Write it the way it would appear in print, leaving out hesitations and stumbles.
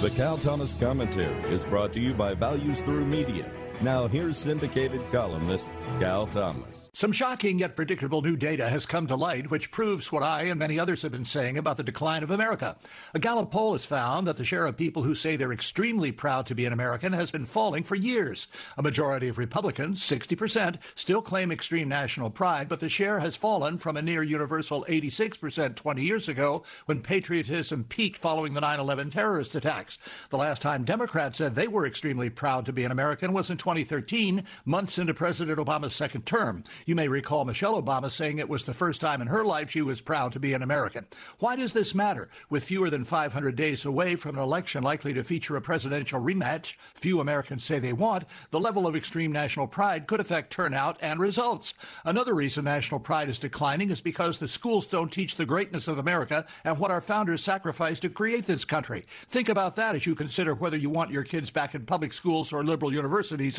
The Cal Thomas Commentary is brought to you by Values Through Media. Now here's syndicated columnist Cal Thomas. Some shocking yet predictable new data has come to light, which proves what I and many others have been saying about the decline of America. A Gallup poll has found that the share of people who say they're extremely proud to be an American has been falling for years. A majority of Republicans, 60%, still claim extreme national pride, but the share has fallen from a near universal 86% 20 years ago when patriotism peaked following the 9/11 terrorist attacks. The last time Democrats said they were extremely proud to be an American was in 2013, months into President Obama's second term. You may recall Michelle Obama saying it was the first time in her life she was proud to be an American. Why does this matter? With fewer than 500 days away from an election likely to feature a presidential rematch few Americans say they want, the level of extreme national pride could affect turnout and results. Another reason national pride is declining is because the schools don't teach the greatness of America and what our founders sacrificed to create this country. Think about that as you consider whether you want your kids back in public schools or liberal universities